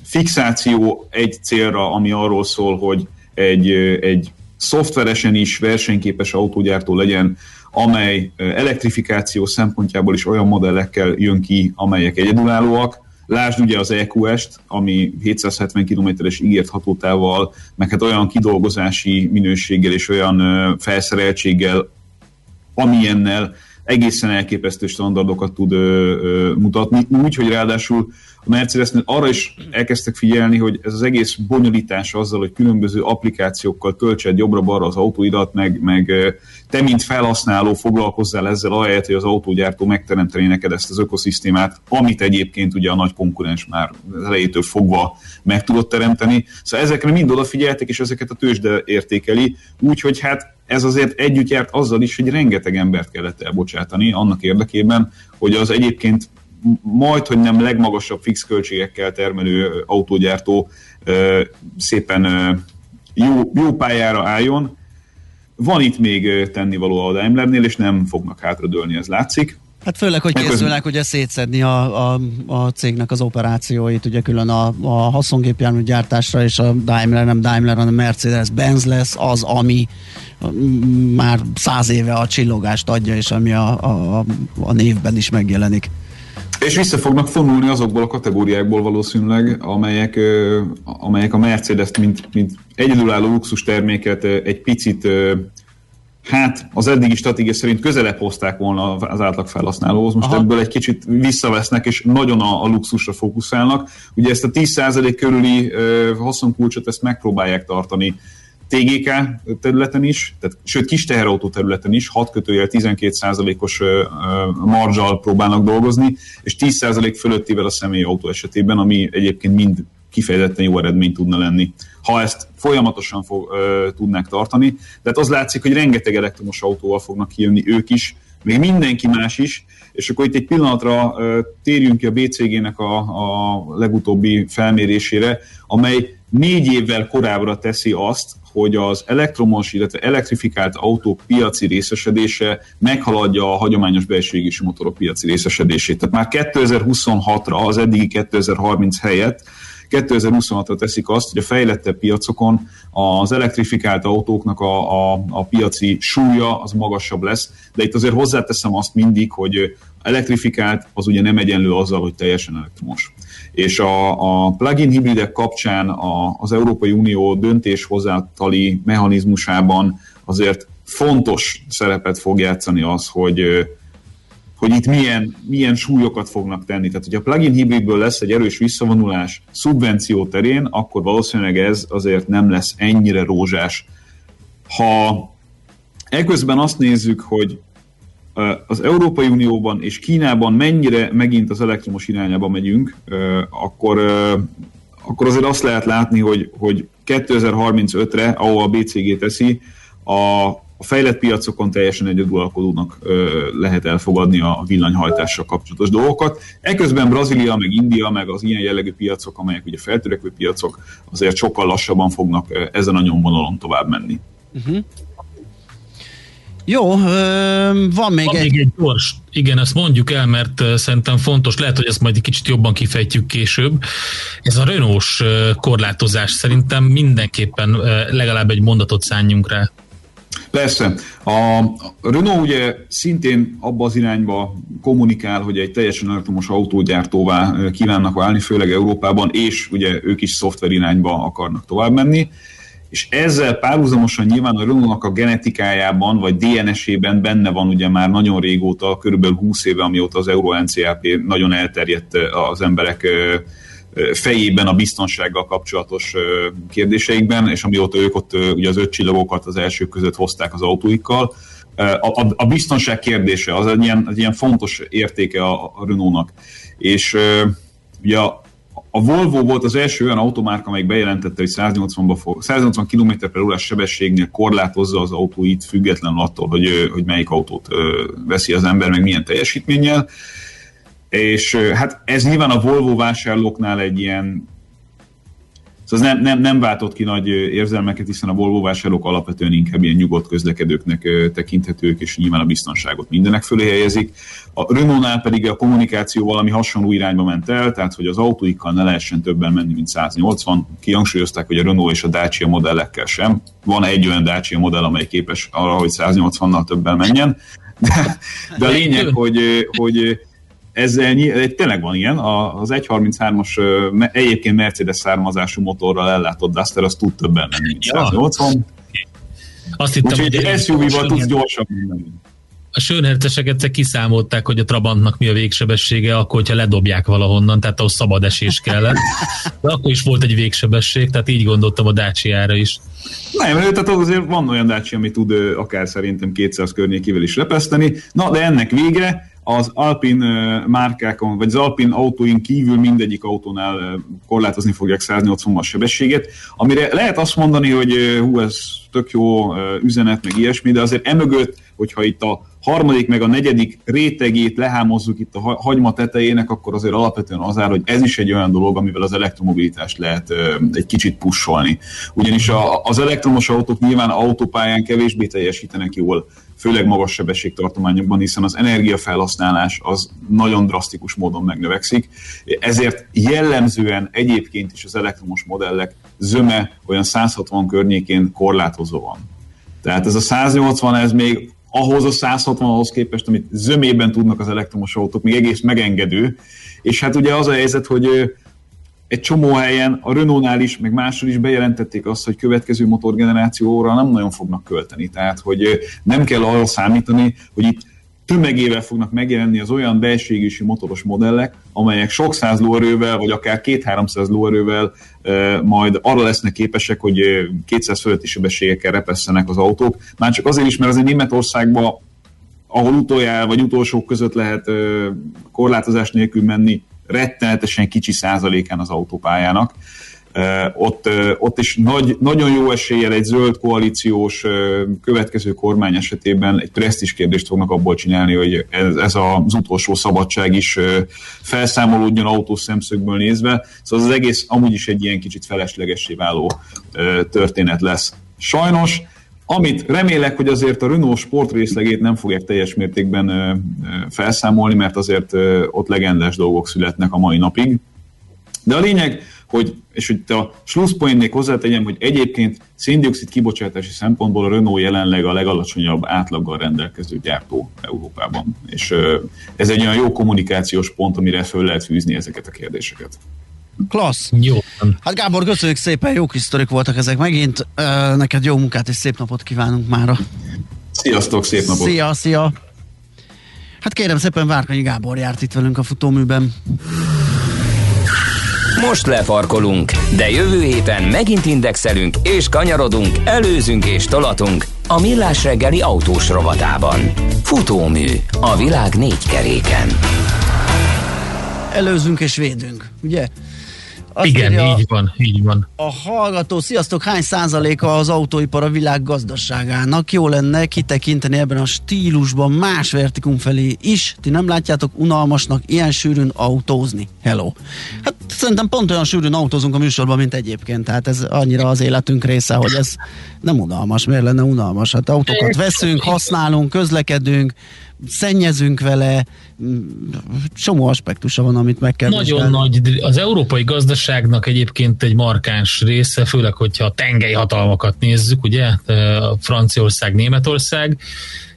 fixáció egy célra, ami arról szól, hogy egy, egy szoftveresen is versenyképes autógyártó legyen, amely elektrifikáció szempontjából is olyan modellekkel jön ki, amelyek egyedülállóak. Lásd ugye az é kú est, ami hétszázhetven kilométeres ígért hatótával, meg hát olyan kidolgozási minőséggel és olyan felszereltséggel, amilyennel egészen elképesztő standardokat tud ö, ö, mutatni. Úgy, hogy ráadásul a Mercedesnél arra is elkezdtek figyelni, hogy ez az egész bonyolítás azzal, hogy különböző applikációkkal töltsed jobbra-balra az autóidat, meg, meg te, mint felhasználó foglalkozzál ezzel, ahelyett, hogy az autógyártó megteremteni neked ezt az ökoszisztémát, amit egyébként ugye a nagy konkurens már elejétől fogva meg tudott teremteni. Szóval ezekre mind odafigyeltek, és ezeket a tőzsde értékeli, úgyhogy hát ez azért együtt járt azzal is, hogy rengeteg embert kellett elbocsátani annak érdekében, hogy az egyébként majd, hogy nem legmagasabb fix költségekkel termelő autógyártó szépen jó, jó pályára álljon. Van itt még tennivaló a Daimlernél, és nem fognak hátradőlni, ez látszik. Hát főleg, hogy készülnek ugye szétszedni a, a, a cégnek az operációit, ugye külön a, a haszongépjármű gyártásra, és a Daimler nem Daimler, hanem Mercedes-Benz lesz az, ami már száz éve a csillogást adja, és ami a, a, a névben is megjelenik. És vissza fognak fonulni azokból a kategóriákból valószínűleg, amelyek, amelyek a Mercedes-t, mint, mint egyedülálló luxus terméket egy picit, hát az eddigi stratégia szerint közelebb hozták volna az átlag felhasználóhoz, most aha, ebből egy kicsit visszavesznek, és nagyon a, a luxusra fókuszálnak. Ugye ezt a tíz százalék körüli haszonkulcsot ezt megpróbálják tartani té gé ká területen is, tehát, sőt kis teherautó területen is, hat kötőjel tizenkét százalékos marzsal próbálnak dolgozni, és tíz százalék fölöttivel a személyi autó esetében, ami egyébként mind kifejezetten jó eredmény tudna lenni, ha ezt folyamatosan fog, ö, tudnák tartani. De hát az látszik, hogy rengeteg elektromos autóval fognak kijönni ők is, még mindenki más is, és akkor itt egy pillanatra ö, térjünk ki a bé cé gének a, a legutóbbi felmérésére, amely négy évvel korábbra teszi azt, hogy az elektromos, illetve elektrifikált autók piaci részesedése meghaladja a hagyományos belső égésű motorok piaci részesedését. Tehát már kétezer-huszonhatra, az eddigi kétezer-harminc helyett, kétezer-huszonhatra teszik azt, hogy a fejlettebb piacokon az elektrifikált autóknak a, a, a piaci súlya az magasabb lesz, de itt azért hozzáteszem azt mindig, hogy elektrifikált az ugye nem egyenlő azzal, hogy teljesen elektromos. És a, a plug-in hibridek kapcsán a, az Európai Unió döntéshozátali mechanizmusában azért fontos szerepet fog játszani az, hogy hogy itt milyen, milyen súlyokat fognak tenni. Tehát, hogyha a plug-in hibridből lesz egy erős visszavonulás szubvenció terén, akkor valószínűleg ez azért nem lesz ennyire rózsás. Ha eközben azt nézzük, hogy az Európai Unióban és Kínában mennyire megint az elektromos irányába megyünk, akkor, akkor azért azt lehet látni, hogy, hogy kétezer-harmincötre, ahol a bé cé gé teszi, a A fejlett piacokon teljesen egyedülalkodónak lehet elfogadni a villanyhajtással kapcsolatos dolgokat. Eközben Brazília, meg India, meg az ilyen jellegű piacok, amelyek ugye feltörekvő piacok, azért sokkal lassabban fognak ezen a nyomvonalon tovább menni. Uh-huh. Jó, van még, van egy... még egy gyors. Igen, ezt mondjuk el, mert szerintem fontos, lehet, hogy ezt majd egy kicsit jobban kifejtjük később. Ez a Renault-s korlátozás, szerintem mindenképpen legalább egy mondatot szánjunk rá. Persze. A Renault ugye szintén abba az irányba kommunikál, hogy egy teljesen elektromos autógyártóvá kívánnak válni, főleg Európában, és ugye ők is szoftver irányba akarnak tovább menni. És ezzel párhuzamosan nyilván a Renault-nak a genetikájában, vagy dé en es-ében benne van ugye már nagyon régóta, körülbelül húsz éve, amióta az Euro en cé á pé nagyon elterjedt az emberek fejében a biztonsággal kapcsolatos kérdéseikben, és amióta ők ott ugye az öt csillagokat az elsők között hozták az autóikkal. A, a, a biztonság kérdése az egy ilyen, egy ilyen fontos értéke a, a Renault-nak. És ugye a, a Volvo volt az első olyan automárka, amelyik bejelentette, hogy száznyolcvan kilométer per órás sebességnél korlátozza az autóit függetlenül attól, hogy, hogy melyik autót veszi az ember, meg milyen teljesítménnyel. És hát ez nyilván a Volvo vásárlóknál egy ilyen, szóval nem, nem, nem váltott ki nagy érzelmeket, hiszen a Volvo vásárlók alapvetően inkább ilyen nyugodt közlekedőknek tekinthetők, és nyilván a biztonságot mindenek fölé helyezik. A Renault-nál pedig a kommunikáció valami hasonló irányba ment el, tehát hogy az autóikkal ne lehessen többen menni, mint száznyolcvan. Kihangsúlyozták, hogy a Renault és a Dacia modellekkel sem. Van egy olyan Dacia modell, amely képes arra, hogy száznyolcvannal többen menjen. De, de a lényeg, hogy... hogy ezzel ny- tényleg van ilyen, az egy harminchárom-as egyébként Mercedes származású motorral ellátott Duster, az tud többen menni, mint ja. száznyolcvan. Azt hittem, úgyhogy egy es u vé-val tudsz gyorsabban menni. A Schönherzesek egyszer kiszámolták, hogy a Trabantnak mi a végsebessége, akkor, hogyha ledobják valahonnan, tehát ahhoz szabad esés kellett. De akkor is volt egy végsebesség, tehát így gondoltam a Dacia-ra is. Nem, tehát azért van olyan Dacia, ami tud akár szerintem kétszáz környékével is repeszteni. Na, de ennek végre az Alpin márkákon, vagy az Alpin autóin kívül mindegyik autónál korlátozni fogják száznyolcvan sebességet, amire lehet azt mondani, hogy hú, ez tök jó üzenet, meg ilyesmi, de azért emögött, hogyha itt a harmadik meg a negyedik rétegét lehámozzuk itt a hagyma tetejének, akkor azért alapvetően az áll, hogy ez is egy olyan dolog, amivel az elektromobilitást lehet egy kicsit pusholni. Ugyanis a, az elektromos autók nyilván autópályán kevésbé teljesítenek jól, főleg magas sebességtartományokban, hiszen az energiafelhasználás az nagyon drasztikus módon megnövekszik. Ezért jellemzően egyébként is az elektromos modellek zöme olyan száz hatvan környékén korlátozó van. Tehát ez a száz nyolcvan, ez még ahhoz a száz hatvanhoz képest, amit zömében tudnak az elektromos autók, még egész megengedő. És hát ugye az a helyzet, hogy egy csomó helyen a Renault-nál is, meg máshol is bejelentették azt, hogy következő motorgenerációra nem nagyon fognak költeni. Tehát, hogy nem kell arra számítani, hogy itt tömegével fognak megjelenni az olyan belségűsi motoros modellek, amelyek sok száz lóerővel, vagy akár két-háromszáz lóerővel e, majd arra lesznek képesek, hogy kétszáz fölötti sebességekkel repesszenek az autók. Már csak azért is, mert azért Németországban, ahol utoljára vagy utolsók között lehet e, korlátozás nélkül menni, rettenetesen kicsi százalékán az autópályának. Ott, ott is nagy, nagyon jó eséllyel egy zöld koalíciós következő kormány esetében egy presztízs kérdést fognak abból csinálni, hogy ez, ez az utolsó szabadság is felszámolódjon autós szemszögből nézve. Szóval az egész amúgy is egy ilyen kicsit feleslegessé váló történet lesz. Sajnos, amit remélek, hogy azért a Renault Sport részlegét nem fogják teljes mértékben felszámolni, mert azért ott legendás dolgok születnek a mai napig. De a lényeg, hogy, és hogy a slusszpointnék hozzátegyem, hogy egyébként szén-dioxid kibocsátási szempontból a Renault jelenleg a legalacsonyabb átlaggal rendelkező gyártó Európában. És ez egy olyan jó kommunikációs pont, amire föl lehet fűzni ezeket a kérdéseket. Klassz! Jó. Hát Gábor, köszönjük szépen, jó kis sztorik voltak ezek megint. Neked jó munkát és szép napot kívánunk mára. Sziasztok, szép napot! Szia, szia! Hát kérem szépen, Várkonyi Gábor járt itt velünk a futóműben. Most lefarkolunk, de jövő héten megint indexelünk és kanyarodunk, előzünk és tolatunk a Millás reggeli autós rovatában. Futómű a világ négy keréken. Előzünk és védünk, ugye? Azt igen, írja, így van, így van. A hallgató, sziasztok, hány százaléka az autóipar a világ gazdaságának? Jó lenne kitekinteni ebben a stílusban más vertikum felé is. Ti nem látjátok unalmasnak ilyen sűrűn autózni? Hello. Hát szerintem pont olyan sűrűn autózunk a műsorban, mint egyébként. Tehát ez annyira az életünk része, hogy ez nem unalmas. Miért lenne unalmas? Hát autókat veszünk, használunk, közlekedünk, szennyezünk vele, csomó aspektusa van, amit meg kell nagyon vizsgálni. Nagy, az európai gazdaságnak egyébként egy markáns része, főleg, hogyha a tengely hatalmakat nézzük, ugye, Franciaország, Németország,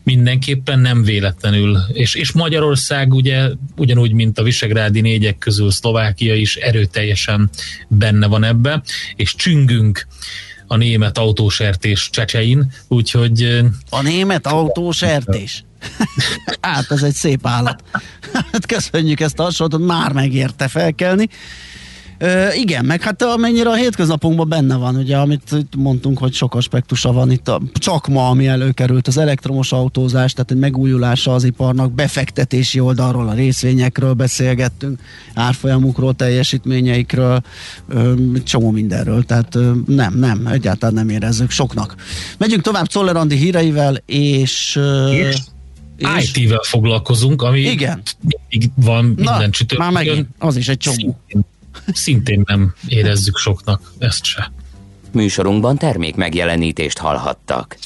mindenképpen nem véletlenül. És, és Magyarország ugye ugyanúgy, mint a visegrádi négyek közül Szlovákia is erőteljesen benne van ebbe, és csüngünk a német autósertés csecsein, úgyhogy... A német autósertés? Hát, ez egy szép állat. Hát köszönjük ezt a hasonlatot, már megérte felkelni. Ö, igen, meg hát amennyire a hétköznapunkban benne van, ugye, amit mondtunk, hogy sok aspektusa van itt, a, csak ma, ami előkerült, az elektromos autózás, tehát egy megújulása az iparnak, befektetési oldalról, a részvényekről beszélgettünk, árfolyamukról, teljesítményeikről, ö, csomó mindenről, tehát ö, nem, nem, egyáltalán nem érezzük soknak. Megyünk tovább Zoller Andi híreivel, és... Ö, és? És... í té-vel foglalkozunk, ami igen. Mindig van minden na, csütörtökön. Már megint, az is egy csomó. Szintén nem érezzük soknak, ezt se. Műsorunkban termék megjelenítést hallhattak.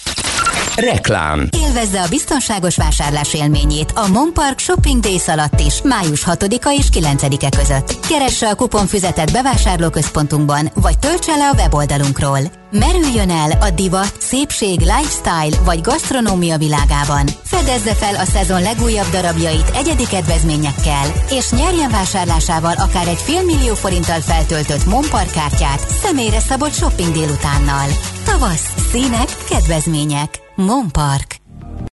Reklám. Élvezze a biztonságos vásárlás élményét a Mon Park Shopping Days alatt is, május hatodika és kilencedike között. Keresse a kuponfüzetet bevásárlóközpontunkban, vagy töltse le a weboldalunkról. Merüljön el a divat, szépség, lifestyle vagy gasztronómia világában. Fedezze fel a szezon legújabb darabjait egyedi kedvezményekkel, és nyerjen vásárlásával akár egy fél millió forinttal feltöltött Mon Park kártyát személyre szabott shopping délutánnal. Tavasz, színek, kedvezmények. Mon Park.